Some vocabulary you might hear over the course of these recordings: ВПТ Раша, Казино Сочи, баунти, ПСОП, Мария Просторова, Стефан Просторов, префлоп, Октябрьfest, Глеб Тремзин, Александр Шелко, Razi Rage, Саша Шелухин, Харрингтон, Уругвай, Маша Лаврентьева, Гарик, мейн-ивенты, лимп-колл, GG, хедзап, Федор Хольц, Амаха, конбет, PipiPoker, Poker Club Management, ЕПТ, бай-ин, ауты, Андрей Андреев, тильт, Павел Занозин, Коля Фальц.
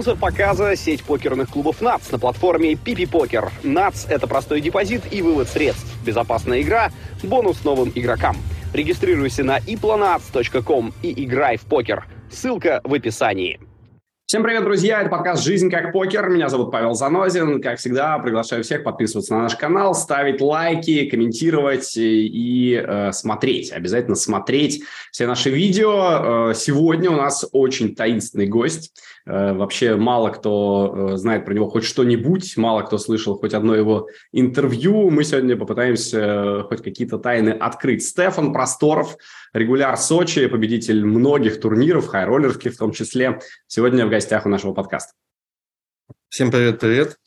спонсор показа — сеть покерных клубов NUTS на платформе PipiPoker. NUTS — это простой депозит и вывод средств, безопасная игра, бонус новым игрокам. Регистрируйся на iplanats.com и играй в покер. Ссылка в описании. Всем привет, друзья! Это подкаст «Жизнь как покер». Меня зовут Павел Занозин. Как всегда, приглашаю всех подписываться на наш канал, ставить лайки, комментировать и смотреть. Обязательно смотреть все наши видео. Сегодня у нас очень таинственный гость. Вообще мало кто знает про него хоть что-нибудь, мало кто слышал хоть одно его интервью. Мы сегодня попытаемся хоть какие-то тайны открыть. Стефан Просторов, регуляр Сочи, победитель многих турниров, хайроллерских в том числе, сегодня в гостях у нашего подкаста. Всем привет-привет.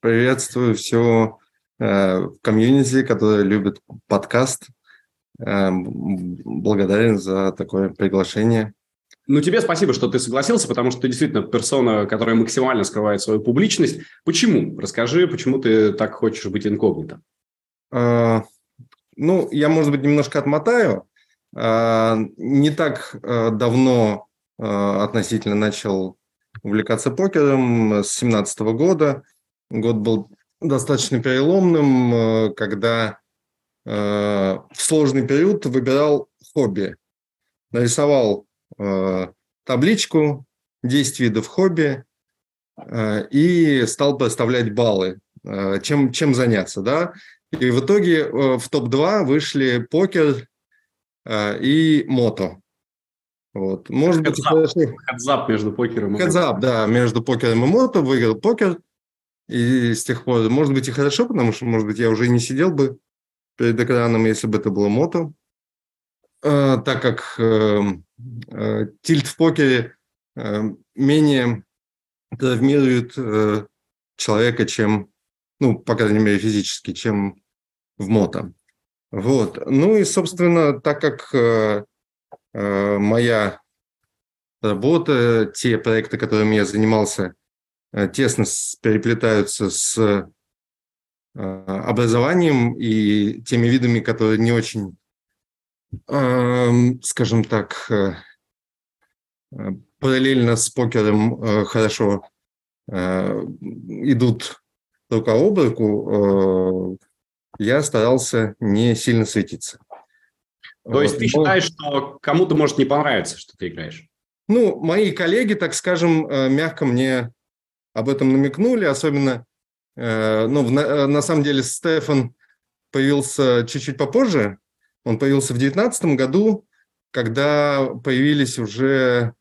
Приветствую все комьюнити, которое любит подкаст. Благодарен за такое приглашение. Ну, тебе спасибо, что ты согласился, потому что ты действительно персона, которая максимально скрывает свою публичность. Почему? Расскажи, почему ты так хочешь быть инкогнито? Ну, я, может быть, немножко отмотаю. Не так давно относительно начал увлекаться покером, с 2017 года. Год был достаточно переломным, когда в сложный период выбирал хобби. Нарисовал табличку, 10 видов хобби, и стал проставлять баллы, чем заняться, да. И в итоге в топ-2 вышли покер и мото. Вот. Может быть, хедзап между покером и мото. Да, между покером и мото выиграл покер. И с тех пор, может быть, и хорошо, потому что, может быть, я уже не сидел бы перед экраном, если бы это было мото. Так как тильт в покере менее травмирует человека, чем, ну, по крайней мере, физически, чем в мото. Вот. Ну и, собственно, так как моя работа, те проекты, которыми я занимался, тесно переплетаются с образованием и теми видами, которые не очень, скажем так, параллельно с покером хорошо идут рука об руку, я старался не сильно светиться. То есть ты считаешь, что кому-то может не понравиться, что ты играешь? Ну, мои коллеги, так скажем, мягко мне об этом намекнули, особенно, ну, на самом деле Стефан появился чуть-чуть попозже. Он появился в 2019 году, когда появились уже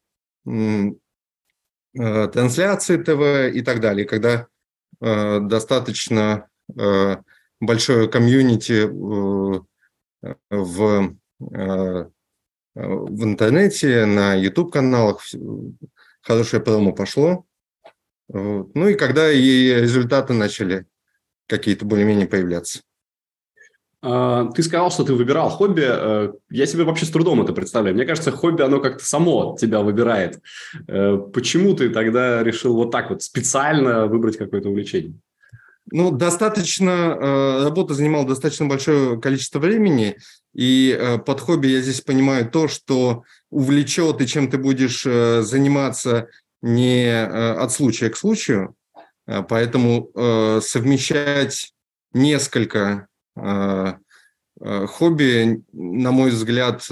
трансляции ТВ и так далее, когда достаточно большое комьюнити в интернете, на YouTube-каналах, хорошее промо пошло. Ну и когда и результаты начали какие-то более-менее появляться. Ты сказал, что ты выбирал хобби. Я себе вообще с трудом это представляю. Мне кажется, хобби, оно как-то само тебя выбирает. Почему ты тогда решил вот так вот специально выбрать какое-то увлечение? Ну, достаточно, работа занимала достаточно большое количество времени, и под хобби я здесь понимаю то, что увлечет и чем ты будешь заниматься не от случая к случаю, поэтому совмещать несколько хобби, на мой взгляд,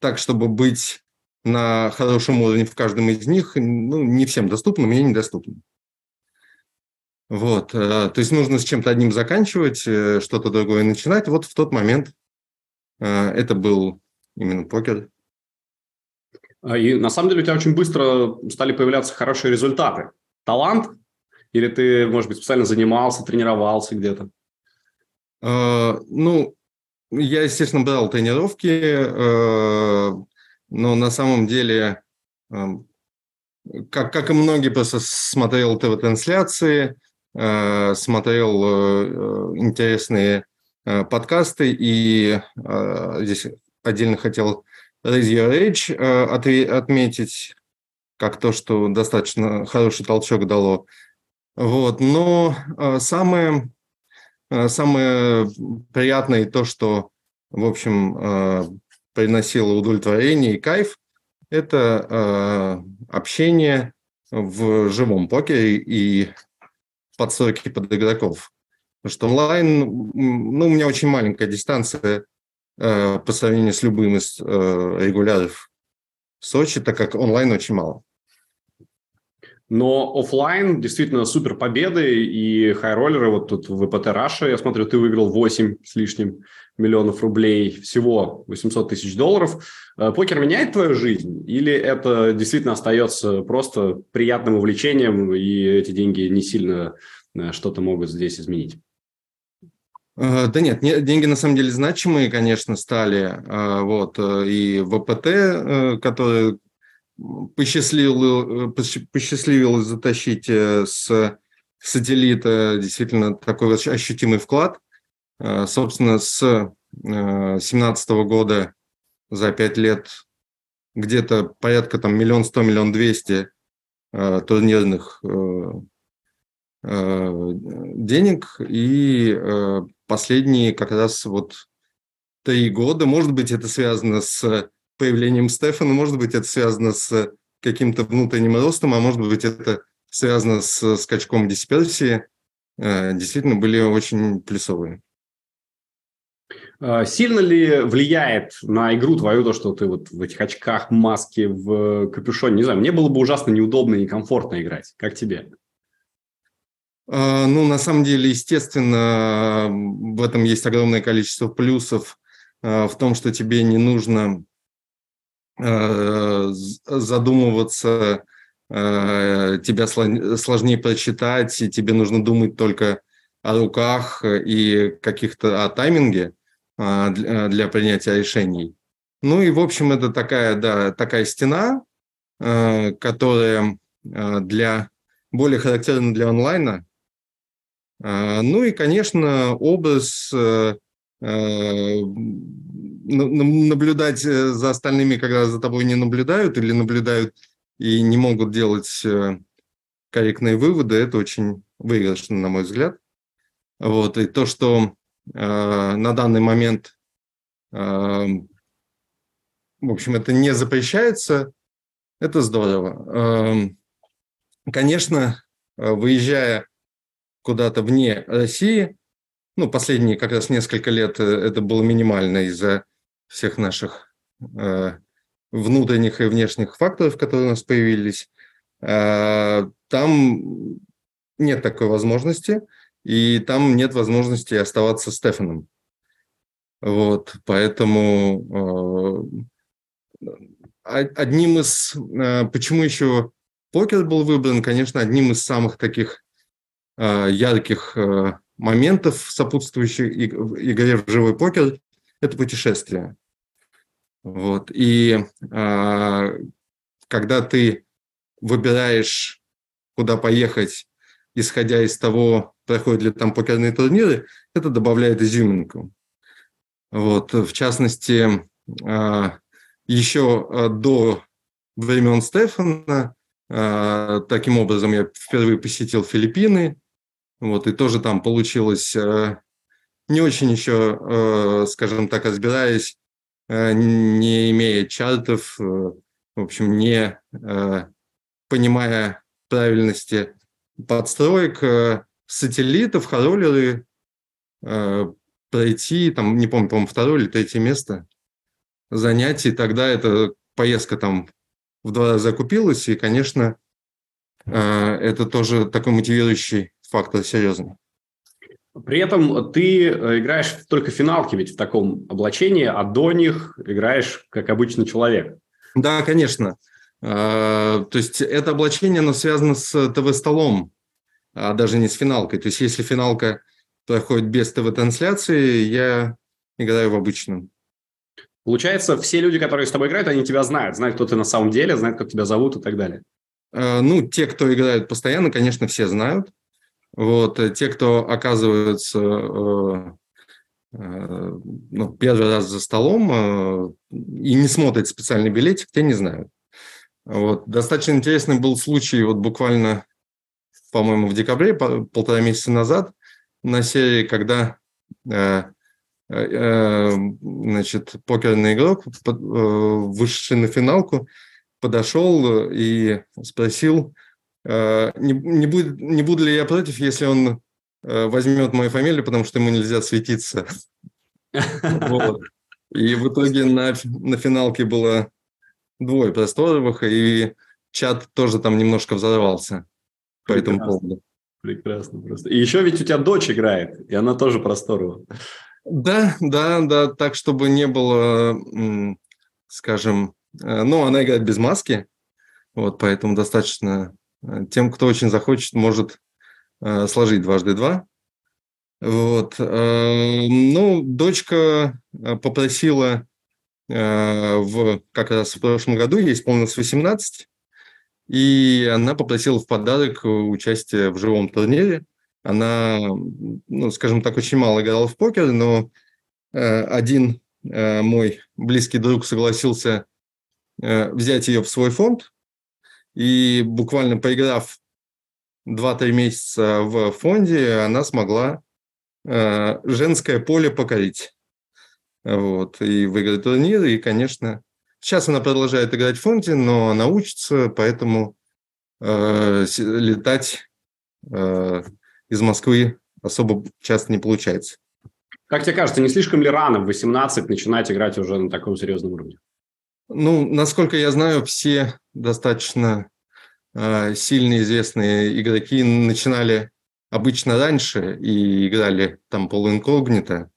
так, чтобы быть на хорошем уровне в каждом из них, ну, не всем доступно, мне недоступно. Вот, то есть нужно с чем-то одним заканчивать, что-то другое начинать. Вот в тот момент это был именно покер. И на самом деле у тебя очень быстро стали появляться хорошие результаты. Талант? Или ты, может быть, специально занимался, тренировался где-то? Ну, я, естественно, брал тренировки, но на самом деле, как и многие, просто смотрел ТВ-трансляции, смотрел интересные подкасты, и здесь отдельно хотел Razi Rage отметить, как то, что достаточно хороший толчок дало. Вот. Но самое приятное и то, что, в общем, приносило удовлетворение и кайф, это общение в живом покере и подсойки под игроков. Потому что онлайн, ну, у меня очень маленькая дистанция по сравнению с любым из регуляров в Сочи, так как онлайн очень мало. Но офлайн действительно супер победы и хай-роллеры. Вот тут в ВПТ Раша, я смотрю, ты выиграл 8 с лишним миллионов рублей, всего 800 тысяч долларов. Покер меняет твою жизнь? Или это действительно остается просто приятным увлечением, и эти деньги не сильно что-то могут здесь изменить? Да нет, деньги на самом деле значимые, конечно, стали. Вот, и ВПТ, который... Посчастливилось затащить с сателлита действительно такой ощутимый вклад. Собственно, с 2017 года за 5 лет где-то порядка там 1 100 000 – 1 200 000 турнирных денег. И последние как раз вот 3 года, может быть, это связано с появлением Стефана, может быть, это связано с каким-то внутренним ростом, а может быть, это связано с скачком дисперсии, действительно были очень плюсовые. Сильно ли влияет на игру твою то, что ты вот в этих очках, маске, в капюшоне? Не знаю, мне было бы ужасно неудобно и некомфортно играть. Как тебе? Ну, на самом деле, естественно, в этом есть огромное количество плюсов, в том, что тебе не нужно задумываться, тебя сложнее прочитать, и тебе нужно думать только о руках и каких-то о тайминге для принятия решений. Ну и, в общем, это такая, да, такая стена, которая для более характерна для онлайна. Ну и, конечно, образ... наблюдать за остальными, когда за тобой не наблюдают или наблюдают и не могут делать корректные выводы, это очень выигрышно, на мой взгляд. Вот. И то, что на данный момент, в общем, это не запрещается, это здорово. Конечно, выезжая куда-то вне России, ну, последние как раз несколько лет это было минимально из-за всех наших внутренних и внешних факторов, которые у нас появились. Там нет такой возможности, и там нет возможности оставаться Стефаном. Вот, поэтому одним из... Почему еще покер был выбран? Конечно, одним из самых таких ярких... моментов, сопутствующих игре в живой покер, это путешествие. Вот. И когда ты выбираешь, куда поехать, исходя из того, проходят ли там покерные турниры, это добавляет изюминку. Вот. В частности, еще до времен Стефана, таким образом, я впервые посетил Филиппины. Вот, и тоже там получилось не очень еще, скажем так, разбираясь, не имея чартов, в общем, не понимая правильности подстроек, сателлитов, хороллеры, пройти, там, не помню, по-моему, 2-е или 3-е место занятий. Тогда эта поездка там в 2 раза окупилась, и, конечно, это тоже такой мотивирующий фактор серьезный. При этом ты играешь только в финалки, ведь в таком облачении, а до них играешь как обычный человек. Да, конечно. То есть это облачение, оно связано с ТВ-столом, а даже не с финалкой. То есть если финалка проходит без ТВ-трансляции, я играю в обычном. Получается, все люди, которые с тобой играют, они тебя знают. Знают, кто ты на самом деле, знают, как тебя зовут и так далее. Ну, те, кто играют постоянно, конечно, все знают. Вот, те, кто оказываются ну, первый раз за столом и не смотрят специальный билетик, те не знают. Вот, достаточно интересный был случай, вот буквально, по-моему, в декабре, 1,5 месяца назад, на серии, когда значит, покерный игрок, вышедший на финалку, подошел и спросил, Не буду ли я против, если он возьмет мою фамилию, потому что ему нельзя светиться. Вот. И в итоге на финалке было двое Просторовых, и чат тоже там немножко взорвался по этому поводу. Прекрасно просто. И еще ведь у тебя дочь играет, и она тоже Просторова. Да, так, чтобы не было, скажем... Ну, она играет без маски, вот, поэтому достаточно... Тем, кто очень захочет, может сложить 2 x 2. Вот. Ну, дочка попросила как раз в прошлом году, ей исполнилось 18, и она попросила в подарок участие в живом турнире. Она, ну, скажем так, очень мало играла в покер, но один мой близкий друг согласился взять ее в свой фонд, и буквально поиграв 2-3 месяца в фонде, она смогла женское поле покорить. Вот. И выиграть турнир, и, конечно... Сейчас она продолжает играть в фонде, но она учится, поэтому летать из Москвы особо часто не получается. Как тебе кажется, не слишком ли рано в 18 начинать играть уже на таком серьезном уровне? Ну, насколько я знаю, все достаточно сильные известные игроки начинали обычно раньше и играли там полуинкогнито.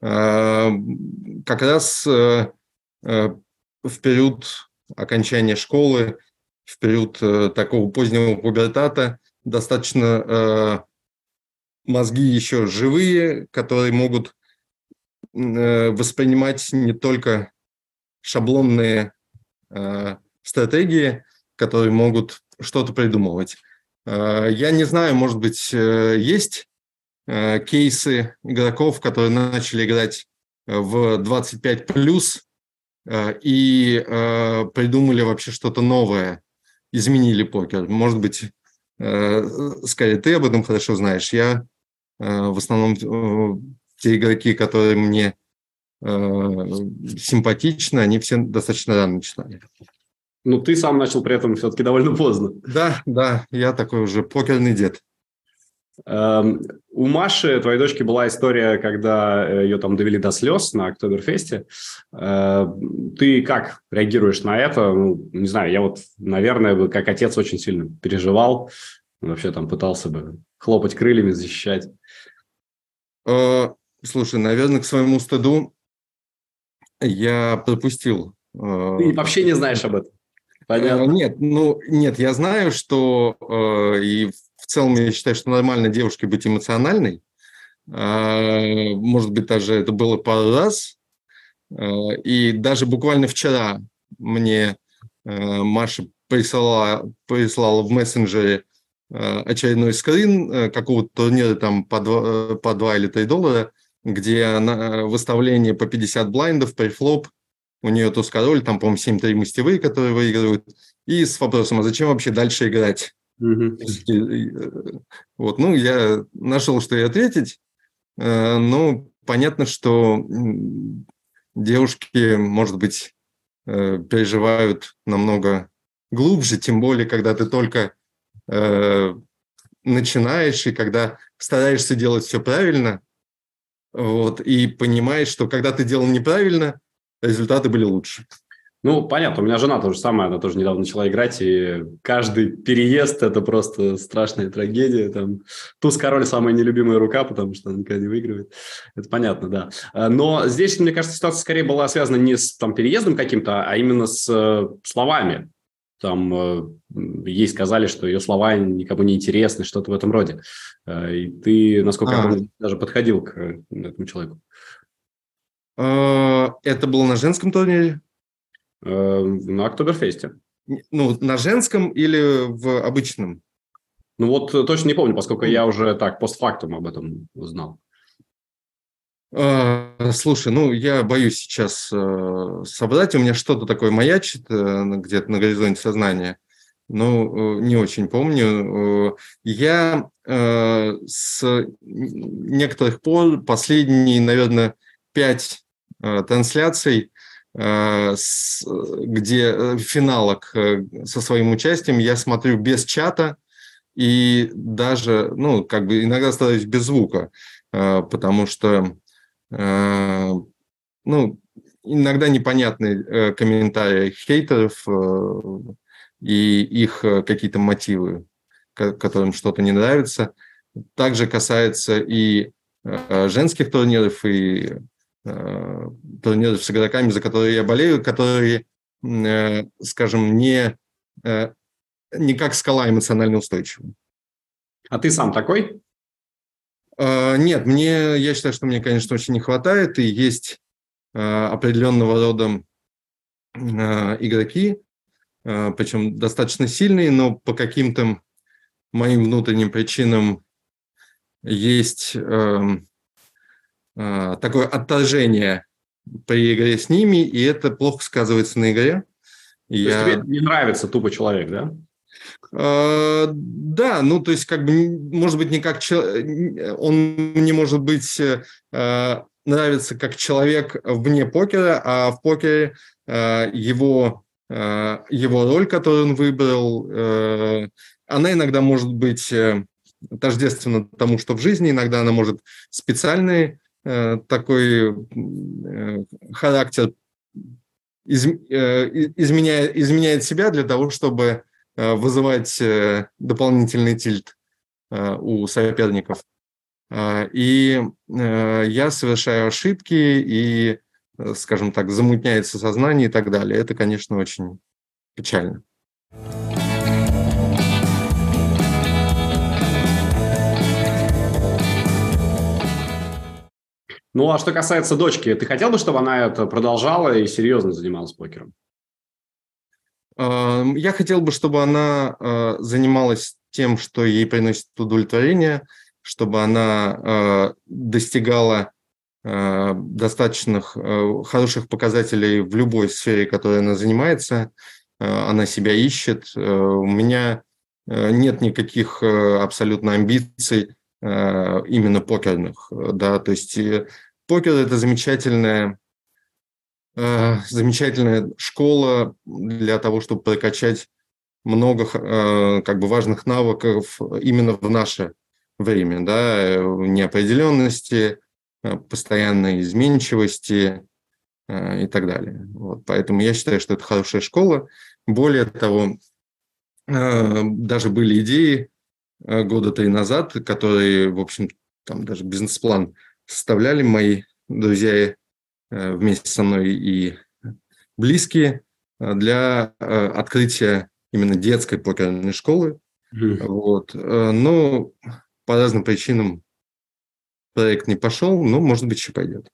Как раз в период окончания школы, в период такого позднего пубертата достаточно мозги еще живые, которые могут воспринимать не только шаблонные стратегии, которые могут что-то придумывать. Я не знаю, может быть, есть кейсы игроков, которые начали играть в 25+, и придумали вообще что-то новое, изменили покер. Может быть, скорее ты об этом хорошо знаешь. Я в основном те игроки, которые мне симпатичны, они все достаточно рано начинали. Ну, ты сам начал при этом все-таки довольно поздно. Да, я такой уже покерный дед. У Маши, твоей дочки, была история, когда ее там довели до слез на Октоберфесте. Ты как реагируешь на это? Ну, не знаю, я вот, наверное, бы как отец очень сильно переживал. Вообще там пытался бы хлопать крыльями, защищать. Слушай, наверное, к своему стыду я пропустил. Ты вообще не знаешь об этом? Понятно. Нет, я знаю, что и в целом я считаю, что нормально девушке быть эмоциональной. Может быть, даже это было пару раз. И даже буквально вчера мне Маша прислала в мессенджере очередной скрин какого-то турнира там по 2 или 3 доллара, где она, выставление по 50 блайндов, префлоп. У нее туз-король, там, по-моему, 7-3 мастевые, которые выигрывают. И с вопросом, а зачем вообще дальше играть? Mm-hmm. Вот, ну, я нашел, что и ответить. Ну, понятно, что девушки, может быть, переживают намного глубже, тем более, когда ты только начинаешь, и когда стараешься делать все правильно, вот, и понимаешь, что когда ты делал неправильно, результаты были лучше. Ну, понятно. У меня жена то же самое. Она тоже недавно начала играть, и каждый переезд – это просто страшная трагедия. Там туз-король – самая нелюбимая рука, потому что она никогда не выигрывает. Это понятно, да. Но здесь, мне кажется, ситуация скорее была связана не с там, переездом каким-то, а именно с словами. Там ей сказали, что ее слова никому не интересны, что-то в этом роде. И ты, насколько я помню, даже подходил к этому человеку. Это было на женском турнире? На Октоберфесте. Ну, на женском или в обычном? Ну, вот точно не помню, поскольку я уже так постфактум об этом узнал. Слушай, ну, я боюсь сейчас собрать. У меня что-то такое маячит где-то на горизонте сознания. Ну, не очень помню. Я с некоторых пор последний, наверное, 5 трансляций, где финалок со своим участием я смотрю без чата, и даже, ну, как бы иногда становлюсь без звука, потому что, ну, иногда непонятные комментарии хейтеров и их какие-то мотивы, которым что-то не нравится. Также касается и женских турниров, и турниров с игроками, за которые я болею, которые, скажем, не как скала эмоционально устойчивы. А ты сам такой? Нет, я считаю, что мне, конечно, очень не хватает, и есть определенного рода игроки, причем достаточно сильные, но по каким-то моим внутренним причинам есть такое отторжение при игре с ними, и это плохо сказывается на игре. То есть тебе не нравится тупо человек, да? Да, ну, то есть, как бы, может быть, не как человек, он не может быть нравится как человек вне покера, а в покере его роль, которую он выбрал, она иногда может быть тождественна тому, что в жизни, иногда она может специальный такой характер изменяет себя для того, чтобы вызывать дополнительный тильт у соперников. И я совершаю ошибки, и, скажем так, замутняется сознание и так далее. Это, конечно, очень печально. Ну, а что касается дочки, ты хотел бы, чтобы она это продолжала и серьезно занималась покером? Я хотел бы, чтобы она занималась тем, что ей приносит удовлетворение, чтобы она достигала достаточных хороших показателей в любой сфере, которой она занимается, она себя ищет. У меня нет никаких абсолютно амбиций именно покерных. Да? То есть покер – это замечательная школа для того, чтобы прокачать много как бы важных навыков именно в наше время, да, неопределенности, постоянной изменчивости и так далее. Вот. Поэтому я считаю, что это хорошая школа. Более того, даже были идеи года 3 назад, которые, в общем, там даже бизнес-план составляли мои друзья вместе со мной и близкие для открытия именно детской покерной школы. Вот. Но по разным причинам проект не пошел, но, может быть, еще пойдет.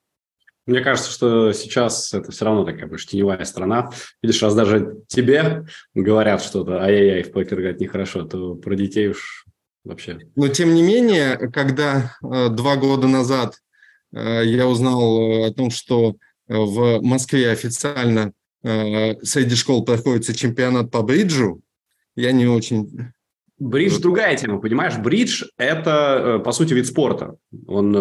Мне кажется, что сейчас это все равно такая больше теневая страна. Видишь, раз даже тебе говорят что-то, ай-яй-яй, в покер играть нехорошо, то про детей уж вообще... Но, тем не менее, когда 2 года назад я узнал о том, что в Москве официально среди школ проходится чемпионат по бриджу, я не очень... Бридж – другая тема, понимаешь? Бридж – это, по сути, вид спорта. Он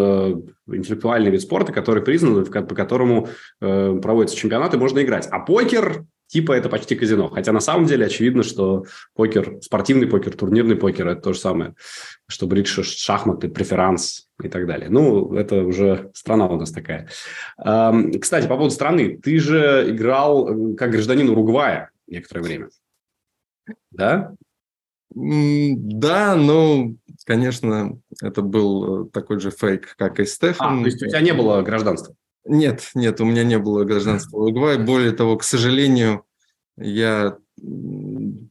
интеллектуальный вид спорта, который признан, по которому проводятся чемпионаты, можно играть. А покер, типа, это почти казино. Хотя, на самом деле, очевидно, что покер, спортивный покер, турнирный покер – это то же самое, что бридж, шахматы, преферанс и так далее. Ну, это уже страна у нас такая. Кстати, по поводу страны. Ты же играл как гражданин Уругвая некоторое время. Да? Да, но, конечно, это был такой же фейк, как и Стефан. То есть у тебя не было гражданства? Нет, у меня не было гражданства Уругвая. Более того, к сожалению, я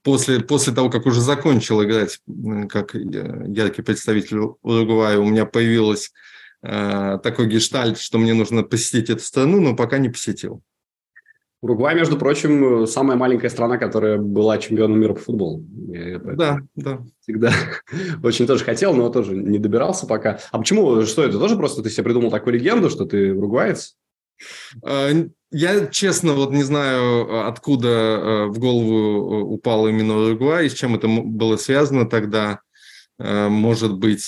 после того, как уже закончил играть как яркий представитель Уругвая, у меня появилось такой гештальт, что мне нужно посетить эту страну, но пока не посетил. Уругвай, между прочим, самая маленькая страна, которая была чемпионом мира по футболу. Да. Всегда очень тоже хотел, но тоже не добирался пока. А почему? Что это? Тоже просто ты себе придумал такую легенду, что ты уругваец? Я, честно, вот не знаю, откуда в голову упал именно Уругвай, с чем это было связано тогда. Может быть...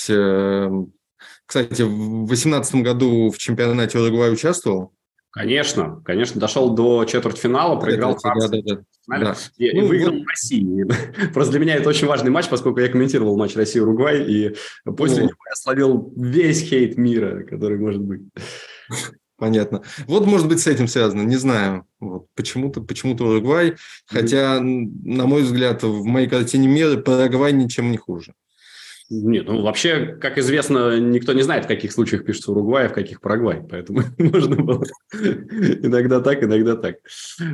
Кстати, в 2018 году в чемпионате Уругвай участвовал. Конечно, конечно. Дошел до четвертьфинала, проиграл в финале. И выиграл в России. Просто для меня это очень важный матч, поскольку я комментировал матч России-Уругвай, и после него я словил весь хейт мира, который может быть. Понятно. Вот, может быть, с этим связано, не знаю. Вот. Почему-то Уругвай, хотя, на мой взгляд, в моей картине мира Парагвай ничем не хуже. Нет, ну вообще, как известно, никто не знает, в каких случаях пишется Уругвай, а в каких Парагвай, поэтому можно было иногда так, иногда так.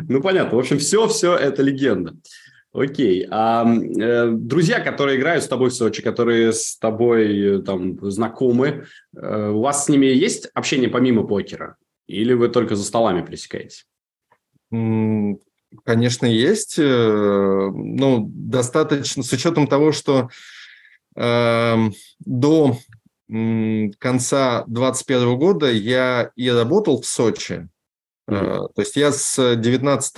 Ну, понятно, в общем, все это легенда. Окей, а друзья, которые играют с тобой в Сочи, которые с тобой там знакомы, у вас с ними есть общение помимо покера? Или вы только за столами пересекаетесь? Конечно, есть. Ну, достаточно, с учетом того, что до конца 2021 года я и работал в Сочи. То есть я с 19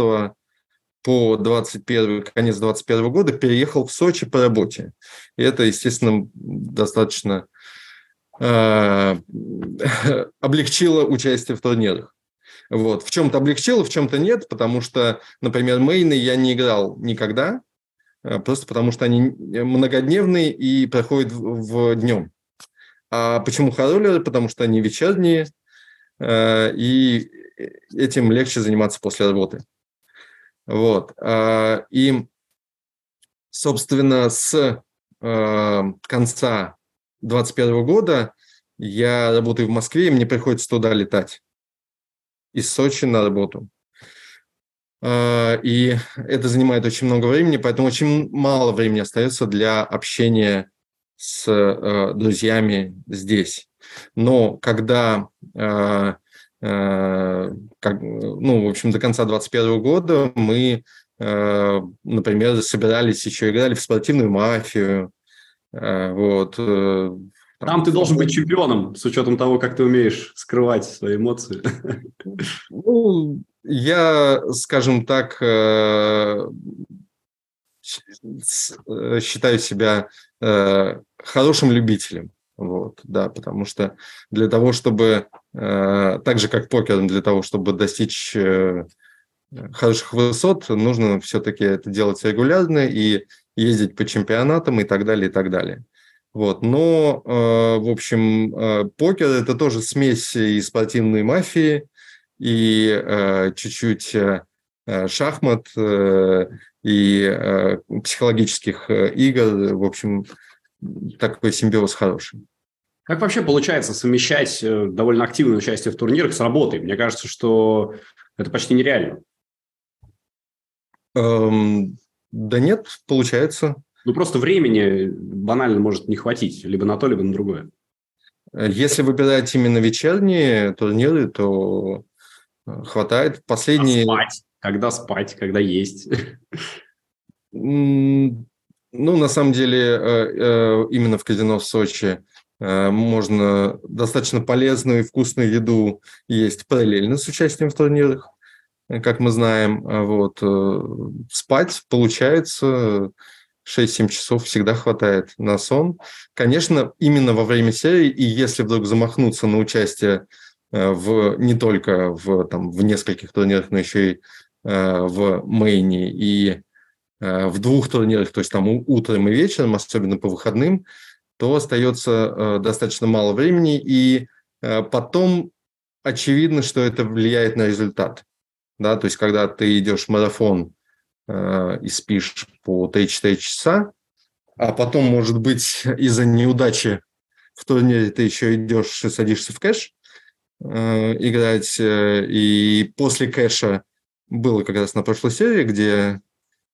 по 21, конец 2021 года переехал в Сочи по работе. И это, естественно, достаточно облегчило участие в турнирах. Вот. В чем-то облегчило, в чем-то нет, потому что, например, мейны я не играл никогда, просто потому что они многодневные и проходят в днем. А почему хорроллеры? Потому что они вечерние, и этим легче заниматься после работы. Вот. И, собственно, с конца 2021 года я работаю в Москве, и мне приходится туда летать. Из Сочи на работу. И это занимает очень много времени, поэтому очень мало времени остается для общения с друзьями здесь. Но когда... в общем, до конца 2021 года мы, например, собирались, еще играли в спортивную мафию. Вот. Там ты должен быть чемпионом, с учетом того, как ты умеешь скрывать свои эмоции. Ну, я, скажем так, считаю себя хорошим любителем. Вот, да, потому что для того, чтобы, так же как покер, для того, чтобы достичь хороших высот, нужно все-таки это делать регулярно и ездить по чемпионатам и так далее, и так далее. Вот, но, в общем, покер – это тоже смесь и спортивной мафии, и чуть-чуть шахмат, и психологических игр, в общем, такой симбиоз хороший. Как вообще получается совмещать довольно активное участие в турнирах с работой? Мне кажется, что это почти нереально. Да нет, получается. Ну, просто времени банально может не хватить, либо на то, либо на другое. Если выбирать именно вечерние турниры, то хватает. Последние... Когда спать, когда есть. Ну, на самом деле, именно в казино в Сочи можно достаточно полезную и вкусную еду есть параллельно с участием в турнирах, как мы знаем. Вот. Спать получается 6-7 часов всегда хватает на сон. Конечно, именно во время серии, и если вдруг замахнуться на участие не только в нескольких турнирах, но еще и в мейне и в двух турнирах, то есть там утром и вечером, особенно по выходным, то остается достаточно мало времени, и потом очевидно, что это влияет на результат. Да? То есть когда ты идешь в марафон и спишь по 3-4 часа, а потом, может быть, из-за неудачи в турнире ты еще идешь и садишься в кэш играть, и после кэша было как раз на прошлой серии, где...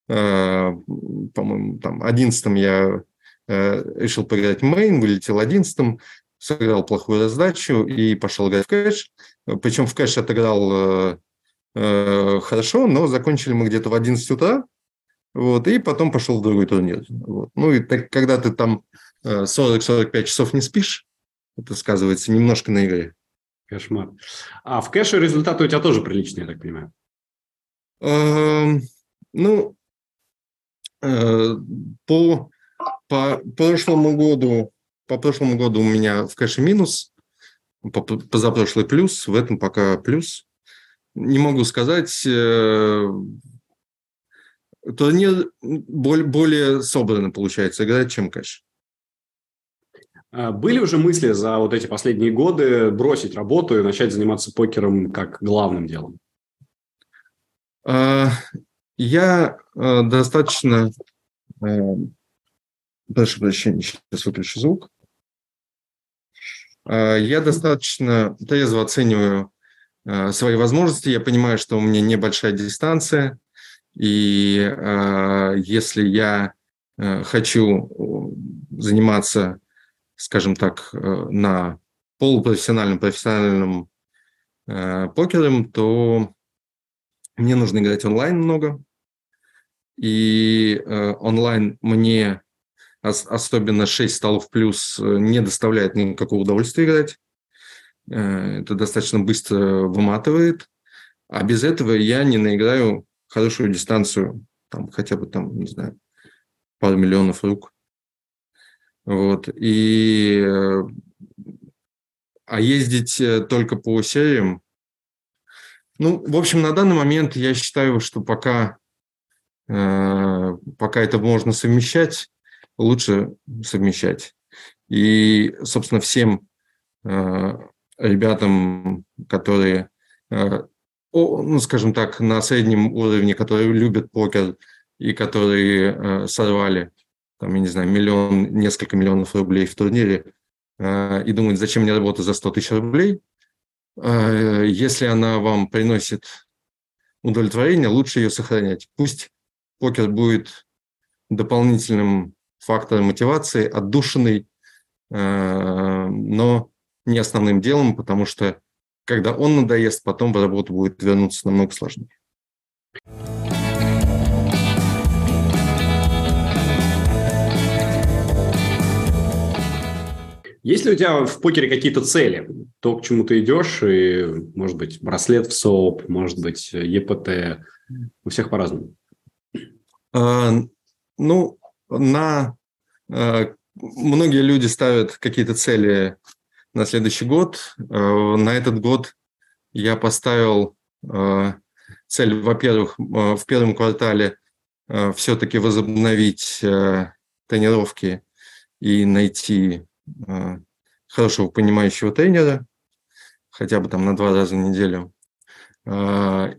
по-моему, там 11-м я решил поиграть в мейн, вылетел 11-м, сыграл плохую раздачу и пошел играть в кэш. Причем в кэш отыграл хорошо, но закончили мы где-то в 11 утра, вот, и потом пошел в другой турнир. Вот. Ну и так, когда ты там 40-45 часов не спишь, это сказывается немножко на игре. Кошмар. А в кэше результаты у тебя тоже приличные, я так понимаю? Ну... По прошлому году у меня в кэше минус, позапрошлый плюс, в этом пока плюс. не могу сказать. Турнир более собранно получается играть, чем кэш. Были уже мысли за вот эти последние годы бросить работу и начать заниматься покером как главным делом? Я достаточно... Прошу прощения, сейчас выключу звук. Я достаточно трезво оцениваю свои возможности. Я понимаю, что у меня небольшая дистанция. И если я хочу заниматься, скажем так, на полупрофессиональном, профессиональном покером, то мне нужно играть онлайн много. И онлайн мне, особенно 6 столов плюс, не доставляет никакого удовольствия играть. Это достаточно быстро выматывает. А без этого я не наиграю хорошую дистанцию, там, хотя бы, там, не знаю, пару миллионов рук. Вот. А ездить только по сериям... Ну, в общем, на данный момент я считаю, что пока это можно совмещать, лучше совмещать. И, собственно, всем ребятам, которые, ну, скажем так, на среднем уровне, которые любят покер и которые сорвали, там, я не знаю, миллион, несколько миллионов рублей в турнире и думают, зачем мне работа за 100 тысяч рублей, если она вам приносит удовлетворение, лучше ее сохранять. Пусть покер будет дополнительным фактором мотивации, отдушиной, но не основным делом, потому что, когда он надоест, потом в работу будет вернуться намного сложнее. Есть ли у тебя в покере какие-то цели? То, к чему ты идешь, и, может быть, браслет в СОП, может быть, ЕПТ, у всех по-разному. Многие люди ставят какие-то цели на следующий год. На этот год я поставил цель, во-первых, в первом квартале все-таки возобновить тренировки и найти хорошего понимающего тренера, хотя бы там на 2 раза в неделю. Это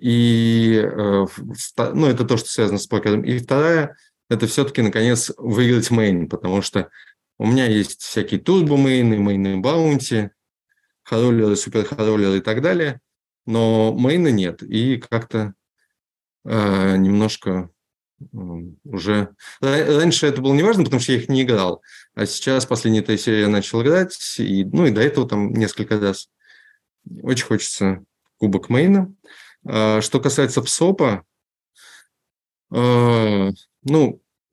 то, что связано с покером. И вторая – это все-таки, наконец, выиграть мейн, потому что у меня есть всякие турбо-мейны, мейны баунти, хороллеры, супер-хороллеры и так далее, но мейна нет, и как-то немножко уже... Раньше это было неважно, потому что я их не играл, а сейчас последние 3 серии я начал играть, и до этого там несколько раз. Очень хочется кубок мейна. Что касается ПСОПа, если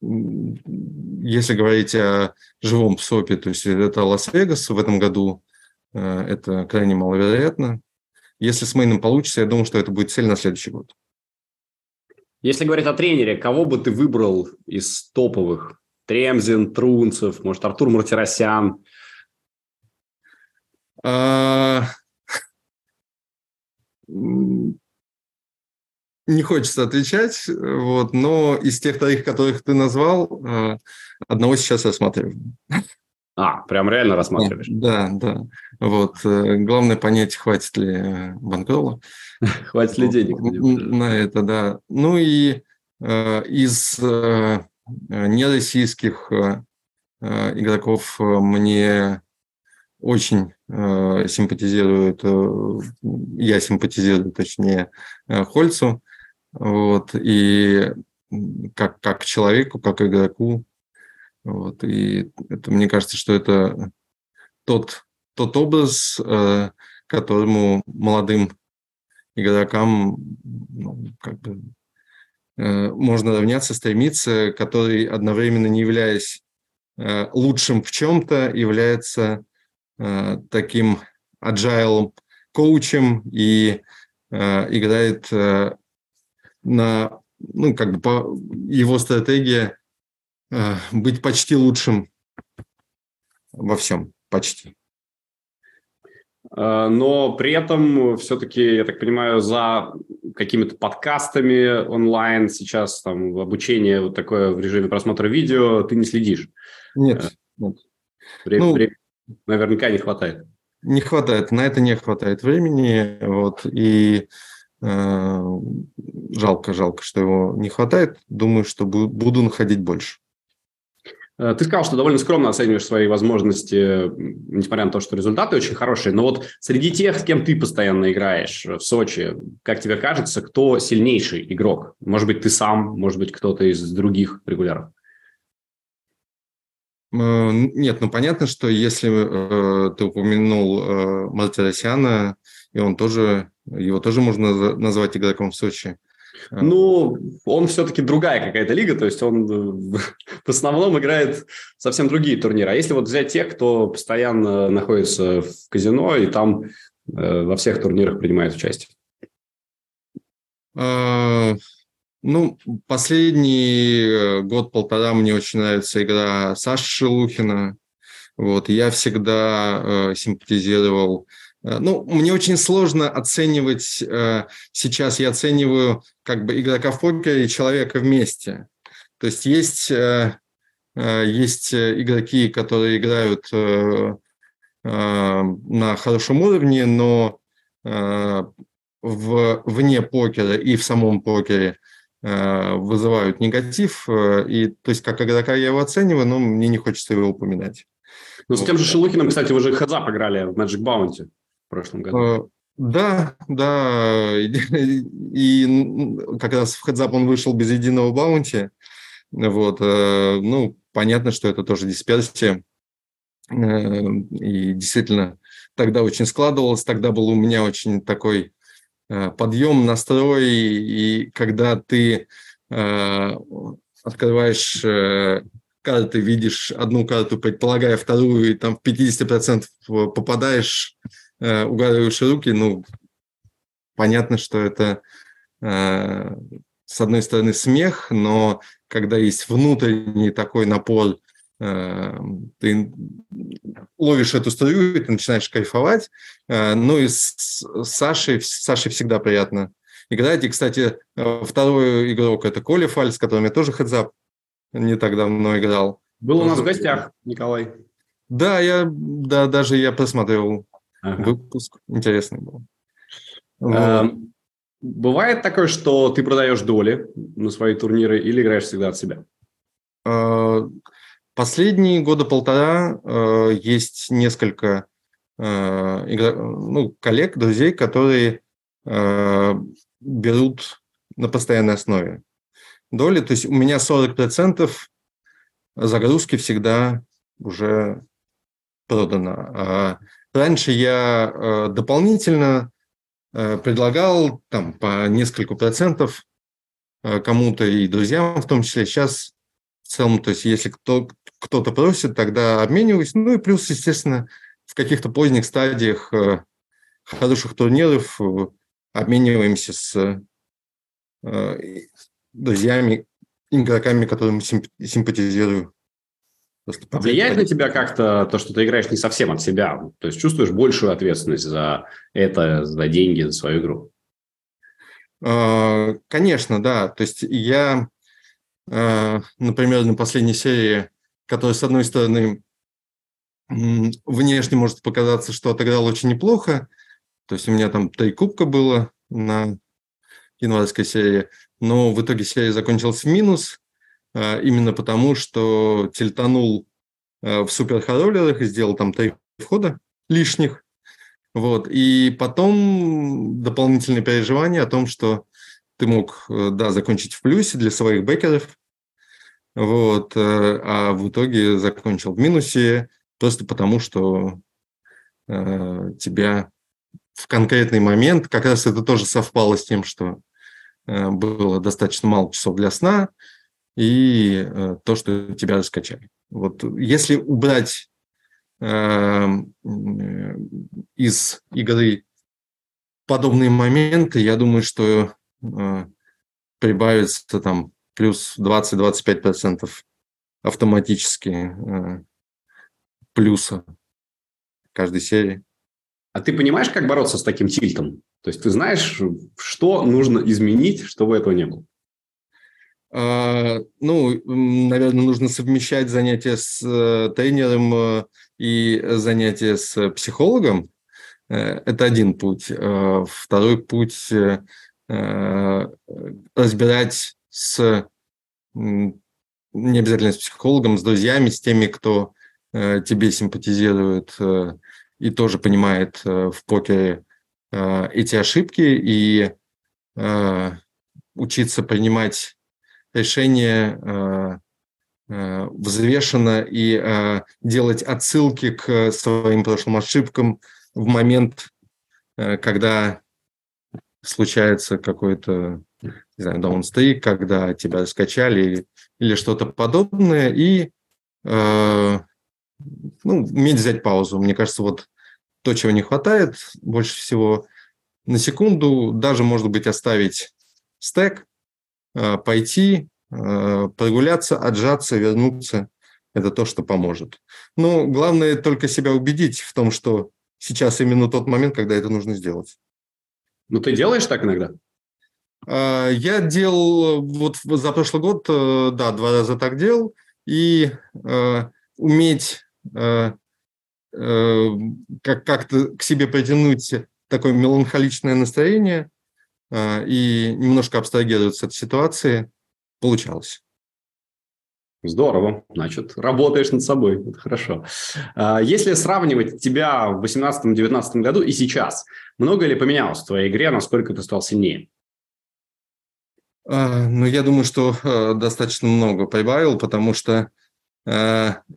говорить о живом ПСОПе, то есть это Лас-Вегас в этом году, это крайне маловероятно. Если с мейном получится, я думаю, что это будет цель на следующий год. Если говорить о тренере, кого бы ты выбрал из топовых? Тремзин, Трунцев, может, Артур Мартиросян? Не хочется отвечать, но из тех троих, которых ты назвал, одного сейчас рассматриваю. Прям реально рассматриваешь? Да. Главное понять, хватит ли банкрола. Хватит ли денег на это, да. Ну и из нероссийских игроков мне очень симпатизирую, точнее, Хольцу. И как человеку, как игроку. И это, мне кажется, что это тот образ, которому молодым игрокам можно равняться, стремиться, который, одновременно не являясь лучшим в чем-то, является таким agile коучем и играет... его стратегия быть почти лучшим во всем, почти. но при этом все-таки, я так понимаю, за какими-то подкастами онлайн сейчас, там, обучение вот такое в режиме просмотра видео, ты не следишь? Нет, нет. Времени наверняка не хватает. Не хватает, на это не хватает времени, вот, и жалко, что его не хватает. Думаю, что буду находить больше. Ты сказал, что довольно скромно оцениваешь свои возможности, несмотря на то, что результаты очень хорошие. Но вот среди тех, с кем ты постоянно играешь в Сочи, как тебе кажется, кто сильнейший игрок? Может быть, ты сам, может быть, кто-то из других регуляров? Нет, ну понятно, что если ты упомянул Мартиросяна, и он тоже, его тоже можно назвать игроком в Сочи. Ну, он все-таки другая какая-то лига, то есть он в основном играет совсем другие турниры. А если вот взять тех, кто постоянно находится в казино и там во всех турнирах принимает участие? Ну, последний год-полтора мне очень нравится игра Саши Шелухина. Вот, я всегда симпатизировал. Ну, мне очень сложно оценивать сейчас. Я оцениваю как бы игрока в покере и человека вместе. То есть есть игроки, которые играют на хорошем уровне, но вне покера и в самом покере вызывают негатив. И, то есть как игрока я его оцениваю, но мне не хочется его упоминать. Но вот. С тем же Шелухиным, кстати, вы же хедзап играли в Magic Bounty в прошлом году. Да. И как раз в хедзап он вышел без единого баунти. Вот. Ну, понятно, что это тоже дисперсия. И действительно, тогда очень складывалось. Тогда был у меня очень такой подъем, настрой. И когда ты открываешь карты, видишь одну карту, предполагая вторую, и там в 50% попадаешь, угадываешь руки, ну, понятно, что это, с одной стороны, смех, но когда есть внутренний такой напор, ты ловишь эту струю, и ты начинаешь кайфовать. Ну и с Сашей всегда приятно играть. И, кстати, второй игрок – это Коля Фальц, с которым я тоже хедзап не так давно играл. Был у нас в гостях, Николай. Да, даже я просмотрел выпуск. Интересный был. Бывает такое, что ты продаешь доли на свои турниры или играешь всегда от себя? Последние года полтора есть несколько коллег, друзей, которые берут на постоянной основе доли. То есть у меня 40% загрузки всегда уже продано. Раньше я дополнительно предлагал там по несколько процентов кому-то и друзьям в том числе. Сейчас в целом, то есть если кто-то просит, тогда обмениваюсь. Ну и плюс, естественно, в каких-то поздних стадиях хороших турниров обмениваемся с друзьями, игроками, которым симпатизирую. Влияет на тебя как-то то, что ты играешь не совсем от себя? То есть чувствуешь большую ответственность за это, за деньги, за свою игру? Конечно, да. То есть я, например, на последней серии, которая, с одной стороны, внешне может показаться, что отыграл очень неплохо. То есть у меня там 3 кубка было на январской серии, но в итоге серия закончилась в минус, именно потому, что тильтанул в суперхороллерах и сделал там 3 входа лишних. Вот. И потом дополнительные переживания о том, что ты мог, да, закончить в плюсе для своих бэкеров, вот, а в итоге закончил в минусе просто потому, что тебя в конкретный момент, как раз это тоже совпало с тем, что было достаточно мало часов для сна, и то, что тебя раскачали. Вот если убрать из игры подобные моменты, я думаю, что прибавится там плюс 20-25% автоматически плюса каждой серии. А ты понимаешь, как бороться с таким тильтом? То есть ты знаешь, что нужно изменить, чтобы этого не было? Ну, наверное, нужно совмещать занятия с тренером и занятия с психологом. Это один путь. Второй путь – разбирать с, не обязательно с психологом, с друзьями, с теми, кто тебе симпатизирует и тоже понимает в покере эти ошибки, и учиться принимать решения взвешенно и делать отсылки к своим прошлым ошибкам в момент, когда случается какой-то, не знаю, даунстрик, когда тебя раскачали или что-то подобное, и уметь взять паузу. Мне кажется, вот то, чего не хватает больше всего, на секунду даже, может быть, оставить стэк, пойти, прогуляться, отжаться, вернуться. Это то, что поможет. Но главное только себя убедить в том, что сейчас именно тот момент, когда это нужно сделать. Ну, ты делаешь так иногда? Я делал, вот за прошлый год, да, 2 раза так делал, и уметь как-то к себе притянуть такое меланхоличное настроение и немножко абстрагироваться от ситуации получалось. Здорово. Значит, работаешь над собой. Это хорошо. Если сравнивать тебя в 2018-2019 году и сейчас, много ли поменялось в твоей игре, насколько ты стал сильнее? Ну, я думаю, что достаточно много прибавил, потому что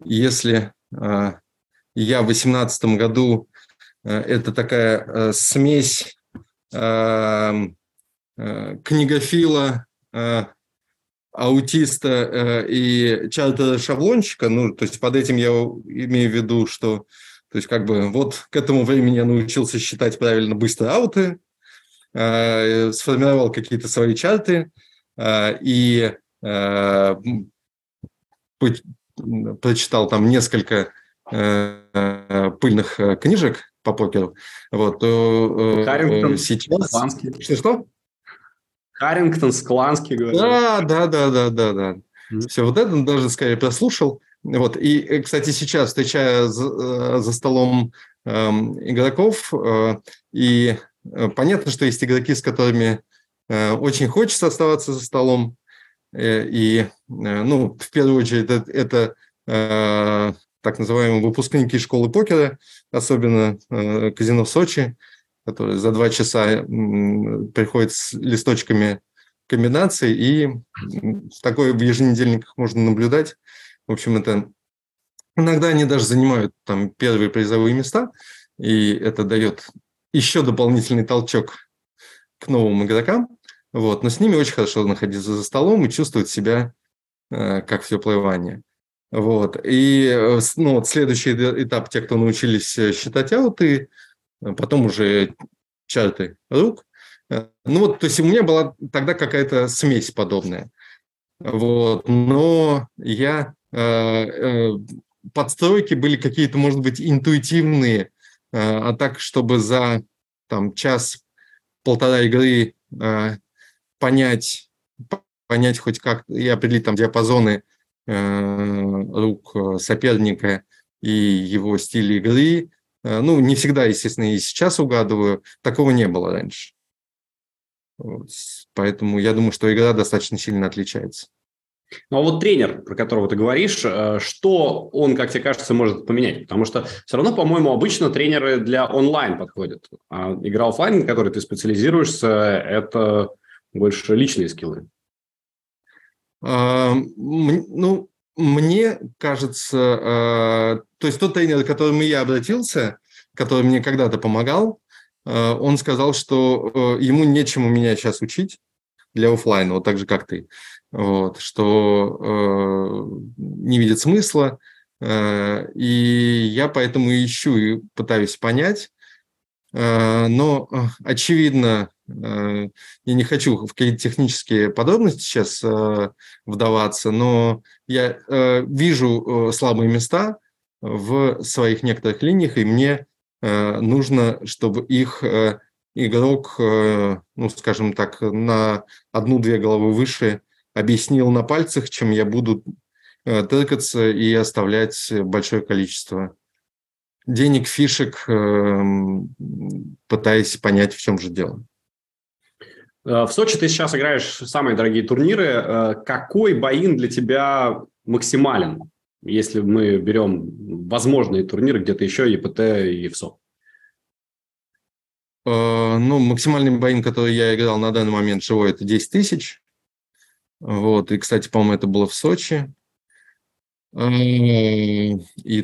если я в 2018 году это такая смесь книгофила, аутиста и чартер-шаблонщика, ну, то есть под этим я имею в виду, что, то есть как бы вот к этому времени я научился считать правильно быстро ауты, сформировал какие-то свои чарты и прочитал там несколько пыльных книжек по покеру. Вот. Харрингтон, Скланский. Что? Харрингтон, Скланский. Да. Mm-hmm. Все вот это даже скорее прослушал. Вот. И, кстати, сейчас, встречая за столом игроков, и понятно, что есть игроки, с которыми очень хочется оставаться за столом. И, ну, в первую очередь, это так называемые выпускники школы покера, особенно казино Сочи, которые за 2 часа приходят с листочками комбинаций, и такое в еженедельниках можно наблюдать. В общем, это иногда они даже занимают там первые призовые места, и это дает еще дополнительный толчок к новым игрокам. Вот, но с ними очень хорошо находиться за столом и чувствовать себя как все плавание. Вот. И ну, вот следующий этап, те, кто научились считать ауты, потом уже чарты рук. Ну вот, то есть у меня была тогда какая-то смесь подобная. Вот. Но я... подстройки были какие-то, может быть, интуитивные, а так, чтобы за там, 1-1.5 игры понять хоть как и определить там диапазоны рук соперника и его стиль игры. Ну, не всегда, естественно, и сейчас угадываю. Такого не было раньше. Вот. Поэтому я думаю, что игра достаточно сильно отличается. Ну, а вот тренер, про которого ты говоришь, что он, как тебе кажется, может поменять? Потому что все равно, по-моему, обычно тренеры для онлайн подходят. А игра офлайн, на которой ты специализируешься, это больше личные скиллы. Ну, мне кажется, то есть тот тренер, к которому я обратился, который мне когда-то помогал, он сказал, что ему нечему меня сейчас учить для офлайна, вот так же, как ты. Вот, что не видит смысла, и я поэтому ищу и пытаюсь понять, но, очевидно, я не хочу в какие-то технические подробности сейчас вдаваться, но я вижу слабые места в своих некоторых линиях, и мне нужно, чтобы их игрок, ну, скажем так, на одну-две головы выше объяснил на пальцах, чем я буду тыркаться и оставлять большое количество денег, фишек, пытаясь понять, в чем же дело. В Сочи ты сейчас играешь самые дорогие турниры. Какой бай-ин для тебя максимален, если мы берем возможные турниры, где-то еще и ПТ, и ФСО? Ну, максимальный бай-ин, который я играл на данный момент живой, это 10 тысяч. Вот. И, кстати, по-моему, это было в Сочи. И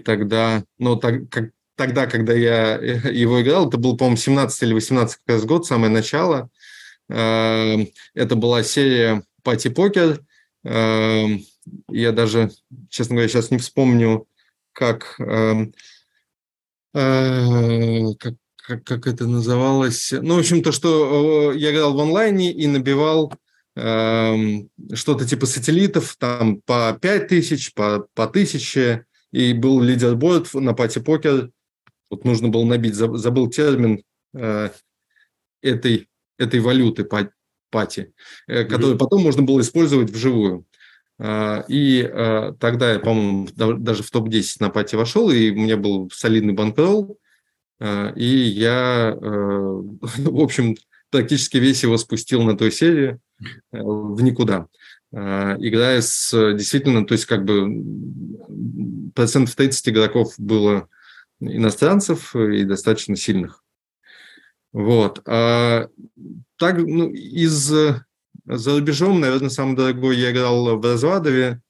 тогда, ну, тогда, когда я его играл, это был, по-моему, 17 или 18 как раз год, самое начало. Это была серия пати-покер. Я даже, честно говоря, сейчас не вспомню, как это называлось. Ну, в общем, то, что я играл в онлайне и набивал что-то типа сателлитов, там по 5000, по 1000, и был лидерборд на пати-покер. Вот нужно было набить, забыл термин этой валюты пати, которую потом можно было использовать вживую. И тогда я, по-моему, даже в топ-10 на пати вошел, и у меня был солидный банкролл, и я, в общем, практически весь его спустил на той серии в никуда, играя с действительно, то есть как бы 30% игроков было иностранцев и достаточно сильных. Вот. А так, ну, за рубежом, наверное, самый дорогой я играл в Развадове,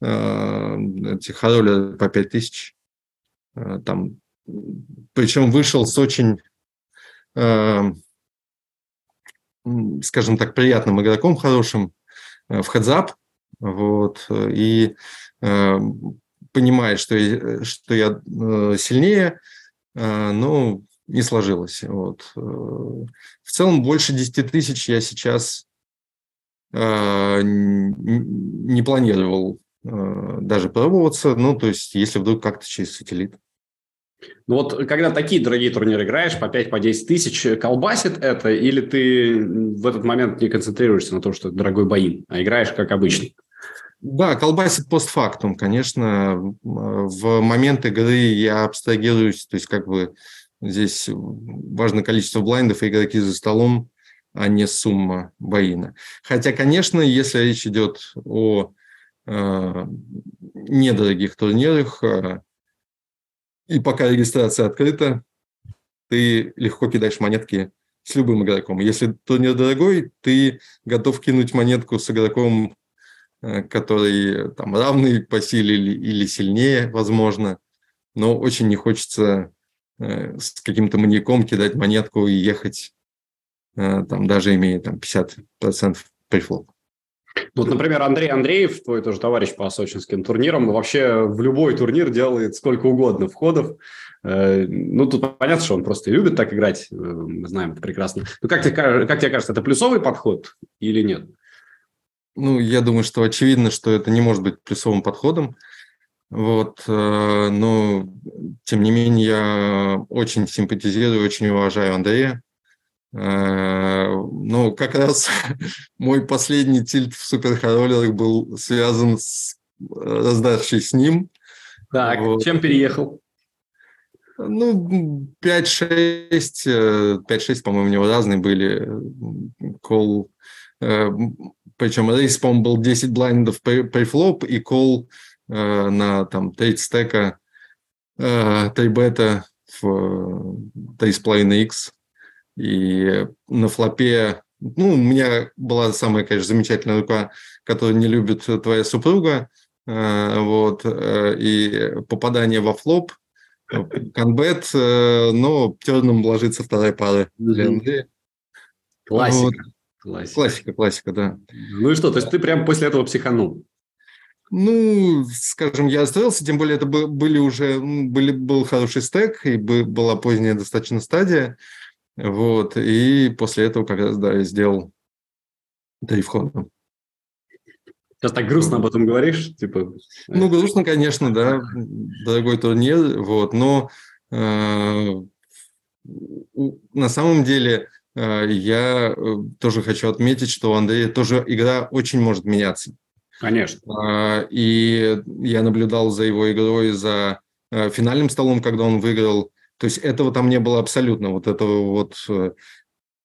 Тихороллер по 5000. Там, причем вышел с очень, скажем так, приятным игроком, хорошим, в хедзап. Вот, и понимая, что я сильнее, ну, не сложилось. Вот. В целом, больше 10 тысяч я сейчас не планировал даже пробоваться. Ну, то есть, если вдруг как-то через сателлит. Ну вот, когда такие дорогие турниры играешь, по 5-10 тысяч, колбасит это? Или ты в этот момент не концентрируешься на том, что это дорогой бай-ин, а играешь как обычно? Да, колбасит постфактум, конечно. В момент игры я абстрагируюсь, то есть, как бы, здесь важно количество блайндов и игроки за столом, а не сумма бай-ина. Хотя, конечно, если речь идет о недорогих турнирах, и пока регистрация открыта, ты легко кидаешь монетки с любым игроком. Если турнир дорогой, ты готов кинуть монетку с игроком, который там равный по силе или сильнее, возможно, но очень не хочется с каким-то маньяком кидать монетку и ехать, там, даже имея там 50% префлоп. Вот, например, Андрей Андреев, твой тоже товарищ по сочинским турнирам, вообще в любой турнир делает сколько угодно входов. Ну, тут понятно, что он просто любит так играть, мы знаем это прекрасно. Но как тебе кажется, это плюсовый подход или нет? Ну, я думаю, что очевидно, что это не может быть плюсовым подходом. Вот, но, тем не менее, я очень симпатизирую, очень уважаю Андрея. Ну, как раз мой последний тильт в суперхороллерах был связан с раздачей с ним. Так, вот. Чем переехал? Ну, 5-6, по-моему, у него разные были. Колл, причем рейс, по-моему, был 10 блайндов префлоп и колл на там 3 стека, 3 бета в 3,5x. И на флопе, ну, у меня была самая, конечно, замечательная рука, которую не любит твоя супруга, вот, и попадание во флоп, конбет, но терном ложится вторая пара. Классика. Вот. Классика, да. Ну и что, то есть ты прям после этого психанул? Ну, скажем, я остался, тем более это был хороший стек, и была поздняя достаточно стадия. Вот, и после этого как раз, да, я сделал дрейф-ходом. Сейчас так грустно об этом говоришь, типа... Ну, грустно, конечно, да, дорогой турнир, вот, но На самом деле я тоже хочу отметить, что у Андрея тоже игра очень может меняться. Конечно. И я наблюдал за его игрой, за финальным столом, когда он выиграл. То есть этого там не было абсолютно. Вот этого вот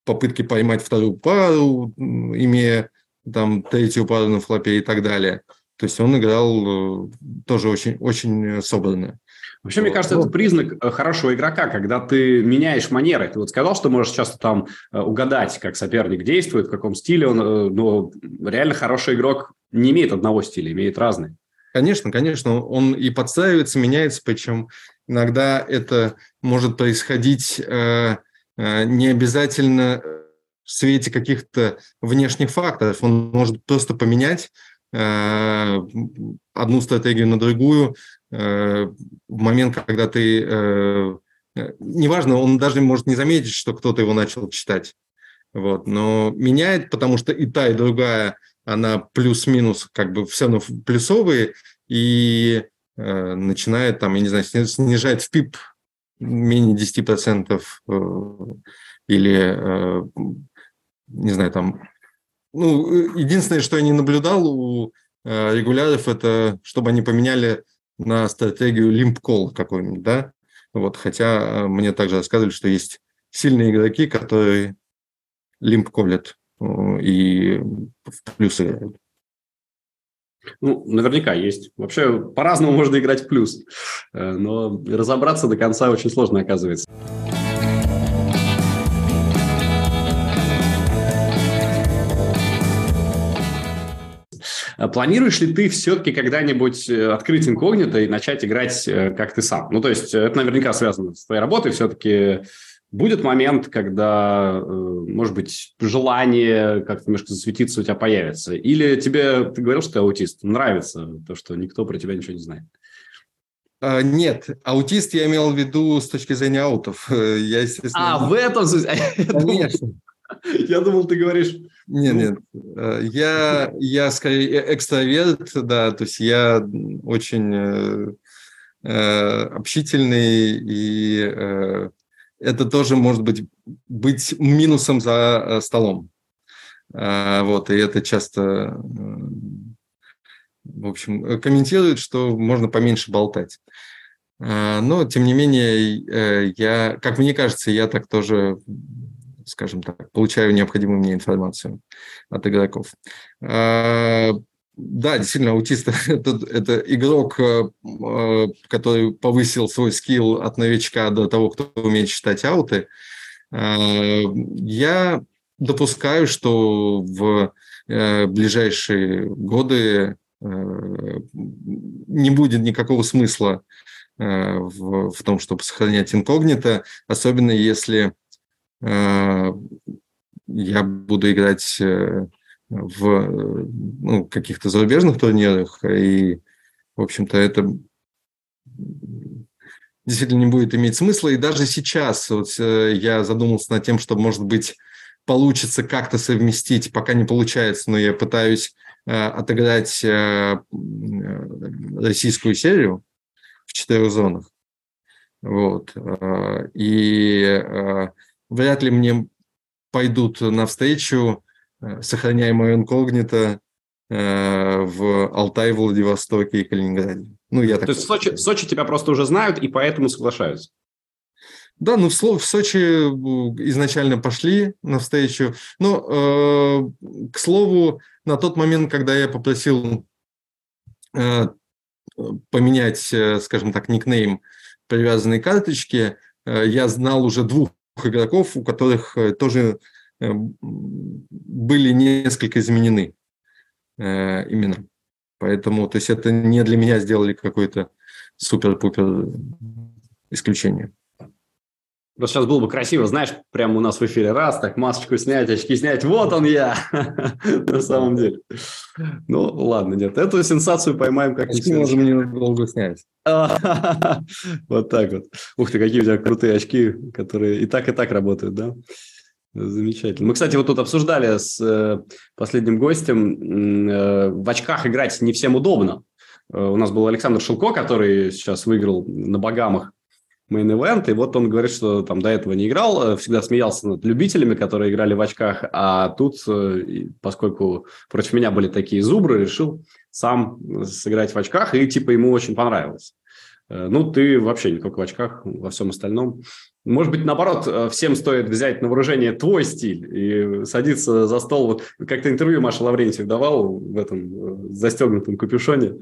попытки поймать вторую пару, имея там третью пару на флопе и так далее. То есть он играл тоже очень, очень собранно. Вообще, мне кажется, это признак хорошего игрока, когда ты меняешь манеры. Ты вот сказал, что можешь часто там угадать, как соперник действует, в каком стиле он, но реально хороший игрок не имеет одного стиля, имеет разные. Конечно, конечно. Он и подстраивается, меняется, причем иногда это может происходить не обязательно в свете каких-то внешних факторов. Он может просто поменять одну стратегию на другую в момент, когда ты... Неважно, он даже может не заметить, что кто-то его начал читать. Вот. Но меняет, потому что и та, и другая, она плюс-минус, как бы все равно плюсовые, и начинает там, я не знаю, снижает в пип менее 10% или, не знаю, там... Ну, единственное, что я не наблюдал у регуляров, это чтобы они поменяли на стратегию лимп-колл какой-нибудь, да? Вот, хотя мне также рассказывали, что есть сильные игроки, которые лимп-коллят и в плюс играют. Ну, наверняка есть. Вообще, по-разному можно играть в плюс, но разобраться до конца очень сложно оказывается. Планируешь ли ты все-таки когда-нибудь открыть инкогнито и начать играть, как ты сам? Ну, то есть, это наверняка связано с твоей работой. Все-таки будет момент, когда, может быть, желание как-то немножко засветиться у тебя появится? Или тебе, ты говорил, что ты аутист, нравится то, что никто про тебя ничего не знает? Нет, аутист я имел в виду с точки зрения аутов. Я, естественно... А, в этом смысле? Конечно. Я думал, ты говоришь... Нет, нет. Я скорее экстраверт, да, то есть я очень общительный, и это тоже может быть минусом за столом. Вот, и это часто, в общем, комментируют, что можно поменьше болтать. Но, тем не менее, я, как мне кажется, я так тоже... скажем так, получаю необходимую мне информацию от игроков. Да, действительно, аутист – это игрок, который повысил свой скилл от новичка до того, кто умеет считать ауты. Я допускаю, что в ближайшие годы не будет никакого смысла в том, чтобы сохранять инкогнито, особенно если... я буду играть в каких-то зарубежных турнирах, и, в общем-то, это действительно не будет иметь смысла. И даже сейчас вот я задумался над тем, что, может быть, получится как-то совместить, пока не получается, но я пытаюсь отыграть российскую серию в 4 зонах. Вот. И... вряд ли мне пойдут навстречу, сохраняя мое инкогнито, в Алтае, Владивостоке и Калининграде. Ну, я так... То есть в Сочи тебя просто уже знают и поэтому соглашаются? Да, ну в Сочи изначально пошли навстречу. Но, к слову, на тот момент, когда я попросил поменять, скажем так, никнейм привязанной карточки, я знал уже 2 игроков, у которых тоже были несколько изменены имена. Поэтому, то есть, это не для меня сделали какое-то супер-пупер исключение. Просто сейчас было бы красиво, знаешь, прямо у нас в эфире раз, так масочку снять, очки снять, вот он я, на самом деле. Ну, ладно, нет, эту сенсацию поймаем как-нибудь. Очки можем недолго снять. Вот так вот. Ух ты, какие у тебя крутые очки, которые и так работают, да? Замечательно. Мы, кстати, вот тут обсуждали с последним гостем, в очках играть не всем удобно. У нас был Александр Шелко, который сейчас выиграл на Багамах. мейн-эвент, и вот он говорит, что там до этого не играл, всегда смеялся над любителями, которые играли в очках, а тут, поскольку против меня были такие зубры, решил сам сыграть в очках, и типа ему очень понравилось. Ну, ты вообще не только в очках, во всем остальном. Может быть, наоборот, всем стоит взять на вооружение твой стиль и садиться за стол. Вот как-то интервью Маша Лаврентьев давал в этом застегнутом капюшоне.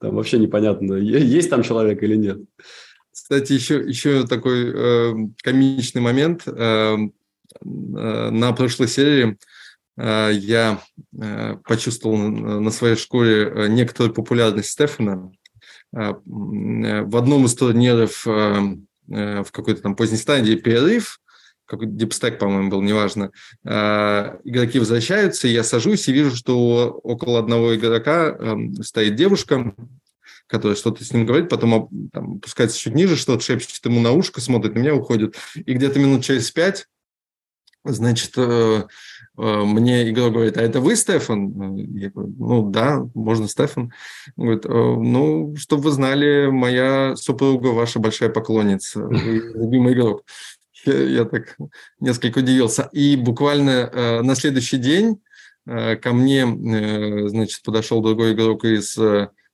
Там вообще непонятно, есть там человек или нет. Кстати, еще такой комичный момент. На прошлой серии я почувствовал на своей шкуре некоторую популярность Стефана. В одном из турниров в какой-то там поздней стадии перерыв, какой-то дипстек, по-моему, был, неважно, игроки возвращаются, я сажусь и вижу, что около одного игрока стоит девушка, которая что-то с ним говорит, потом там, опускается чуть ниже, что-то шепчет ему на ушко, смотрит на меня, уходит. И где-то минут через 5, значит, мне игрок говорит, а это вы, Стефан? Я говорю, ну да, можно Стефан. Он говорит, ну, чтобы вы знали, моя супруга ваша большая поклонница, вы любимый игрок. Я так несколько удивился. И буквально на следующий день ко мне, значит, подошел другой игрок из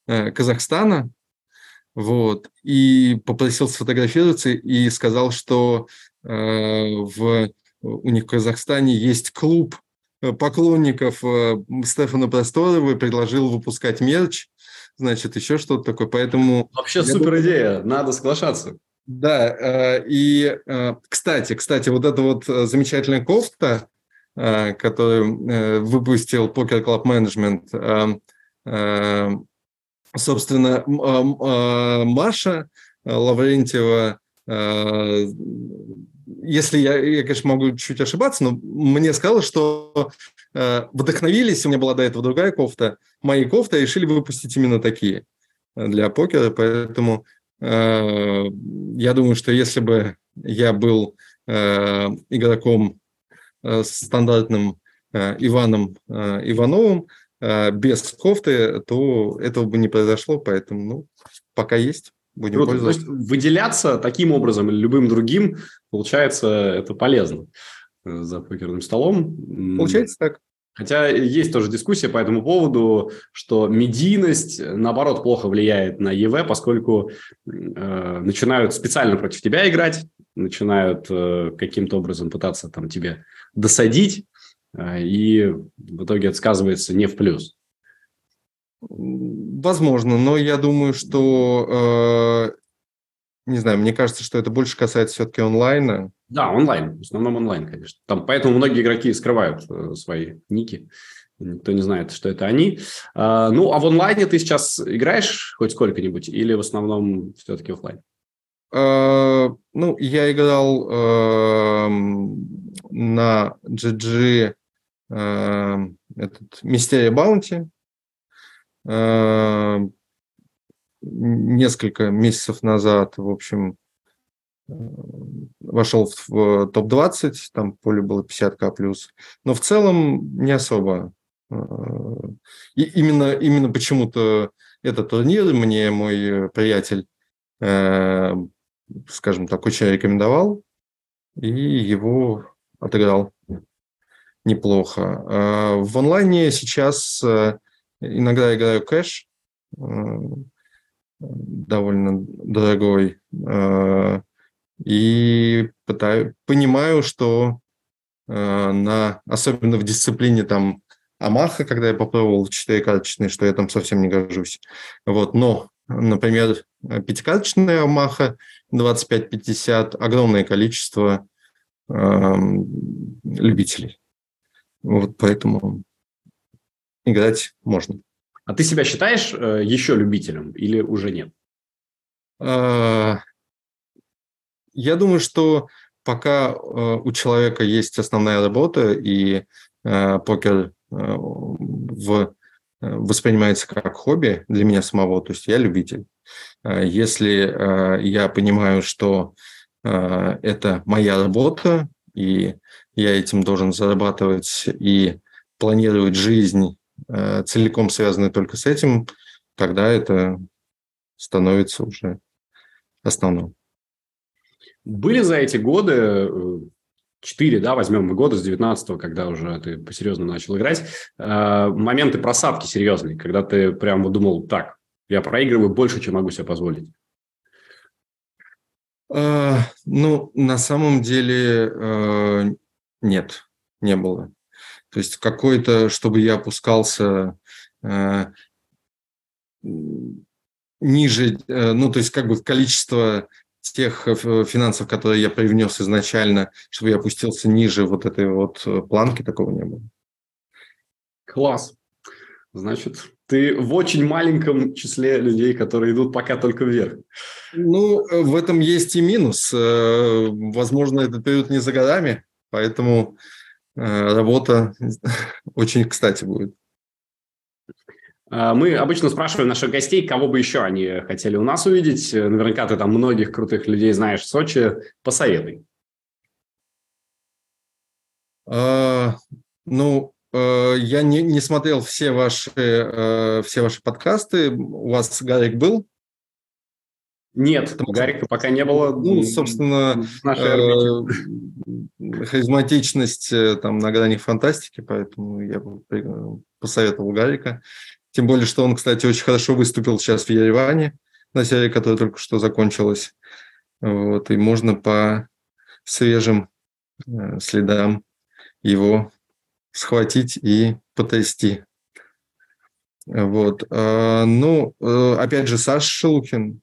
Казахстана, вот, и попросил сфотографироваться и сказал, что у них в Казахстане есть клуб поклонников Стефана Просторова, предложил выпускать мерч, значит, еще что-то такое. Поэтому вообще супер идея, надо соглашаться. Да, и, кстати, вот эта вот замечательная кофта, которую выпустил Poker Club Management, собственно, Маша Лаврентьева. Если я, конечно, могу чуть ошибаться, но мне сказала, что вдохновились, у меня была до этого другая кофта, мои кофты, решили выпустить именно такие для покера, поэтому я думаю, что если бы я был игроком стандартным Иваном Ивановым, без кофты, то этого бы не произошло, поэтому, ну, пока есть. Будем пользоваться. Выделяться таким образом или любым другим, получается, это полезно за покерным столом. Получается так. Хотя есть тоже дискуссия по этому поводу, что медийность, наоборот, плохо влияет на ЕВ, поскольку начинают специально против тебя играть, начинают каким-то образом пытаться там тебе досадить, и в итоге это сказывается не в плюс. Возможно, но я думаю, что, не знаю, мне кажется, что это больше касается все-таки онлайна. Да, онлайн, в основном онлайн, конечно. Там, поэтому многие игроки скрывают свои ники, никто не знает, что это они. Ну, а в онлайне ты сейчас играешь хоть сколько-нибудь или в основном все-таки офлайн? Ну, я играл на GG этот Mystery Bounty. Несколько месяцев назад, в общем, вошел в топ-20, там поле было 50к плюс, но в целом не особо. И именно почему-то этот турнир мне мой приятель, скажем так, очень рекомендовал, и его отыграл неплохо. В онлайне сейчас... Иногда играю кэш, довольно дорогой, и понимаю, что особенно в дисциплине там Амаха, когда я попробовал 4-карточные, что я там совсем не горжусь. Вот. Но, например, 5-карточная Амаха, 25-50, огромное количество любителей. Вот поэтому... Играть можно. А ты себя считаешь еще любителем или уже нет? Я думаю, что пока у человека есть основная работа, и покер воспринимается как хобби для меня самого, то есть я любитель. Если я понимаю, что это моя работа, и я этим должен зарабатывать и планировать жизнь, целиком связаны только с этим, тогда это становится уже основным. Были за эти годы, 4, да, возьмем мы года с 19-го, когда уже ты по-серьезному начал играть, моменты просадки серьезные, когда ты прямо думал, так, я проигрываю больше, чем могу себе позволить? Ну, на самом деле нет, не было. То есть какой-то, чтобы я опускался ниже, ну, то есть как бы количество тех финансов, которые я привнес изначально, чтобы я опустился ниже вот этой вот планки, такого не было. Класс. Значит, ты в очень маленьком числе людей, которые идут пока только вверх. Ну, в этом есть и минус. Возможно, этот период не за годами, поэтому работа очень кстати будет. Мы обычно спрашиваем наших гостей, кого бы еще они хотели у нас увидеть. Наверняка ты там многих крутых людей знаешь в Сочи. Посоветуй. Ну, я не смотрел все ваши подкасты. У вас Гарик был? Нет, Гарика пока не было. Ну, собственно, харизматичность там на грани фантастики, поэтому я посоветовал Гарика. Тем более, что он, кстати, очень хорошо выступил сейчас в Ереване на серии, которая только что закончилась. Вот, и можно по свежим следам его схватить и потрясти. Вот. Ну, опять же, Саша Шелухин,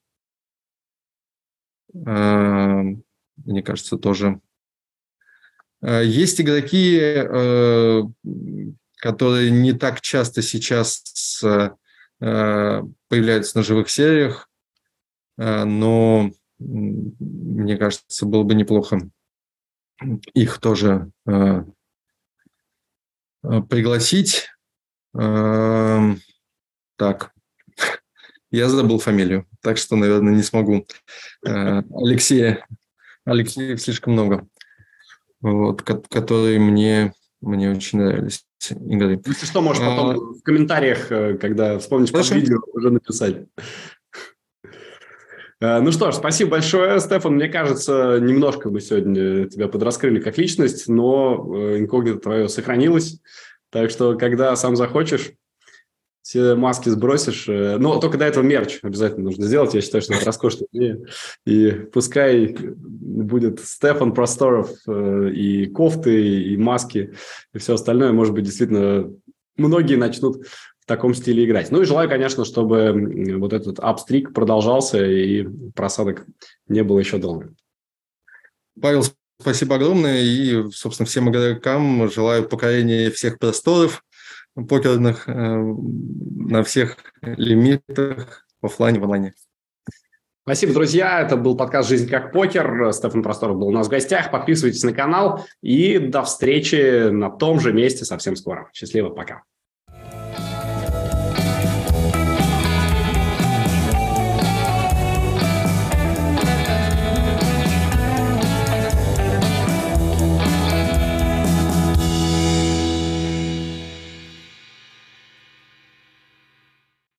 мне кажется, тоже. Есть игроки, которые не так часто сейчас появляются на живых сериях, но, мне кажется, было бы неплохо их тоже пригласить. Так, я забыл фамилию, так что, наверное, не смогу. Алексеев слишком много, вот, которые мне очень нравились. Игры. Если что, можешь потом в комментариях, когда вспомнишь под видео, уже написать. Ну что ж, спасибо большое, Стефан. Мне кажется, немножко мы сегодня тебя подраскрыли как личность, но инкогнито твое сохранилось. Так что, когда сам захочешь, все маски сбросишь. Но только до этого мерч обязательно нужно сделать. Я считаю, что это роскошная идея. И пускай будет Стефан Просторов и кофты, и маски, и все остальное. Может быть, действительно, многие начнут в таком стиле играть. Ну и желаю, конечно, чтобы вот этот апстрик продолжался и просадок не было еще долго. Павел, спасибо огромное. И, собственно, всем игрокам желаю покорения всех просторов покерных на всех лимитах в офлайне, в онлайне. Спасибо, друзья. Это был подкаст «Жизнь как покер». Стефан Просторов был у нас в гостях. Подписывайтесь на канал и до встречи на том же месте совсем скоро. Счастливо, пока.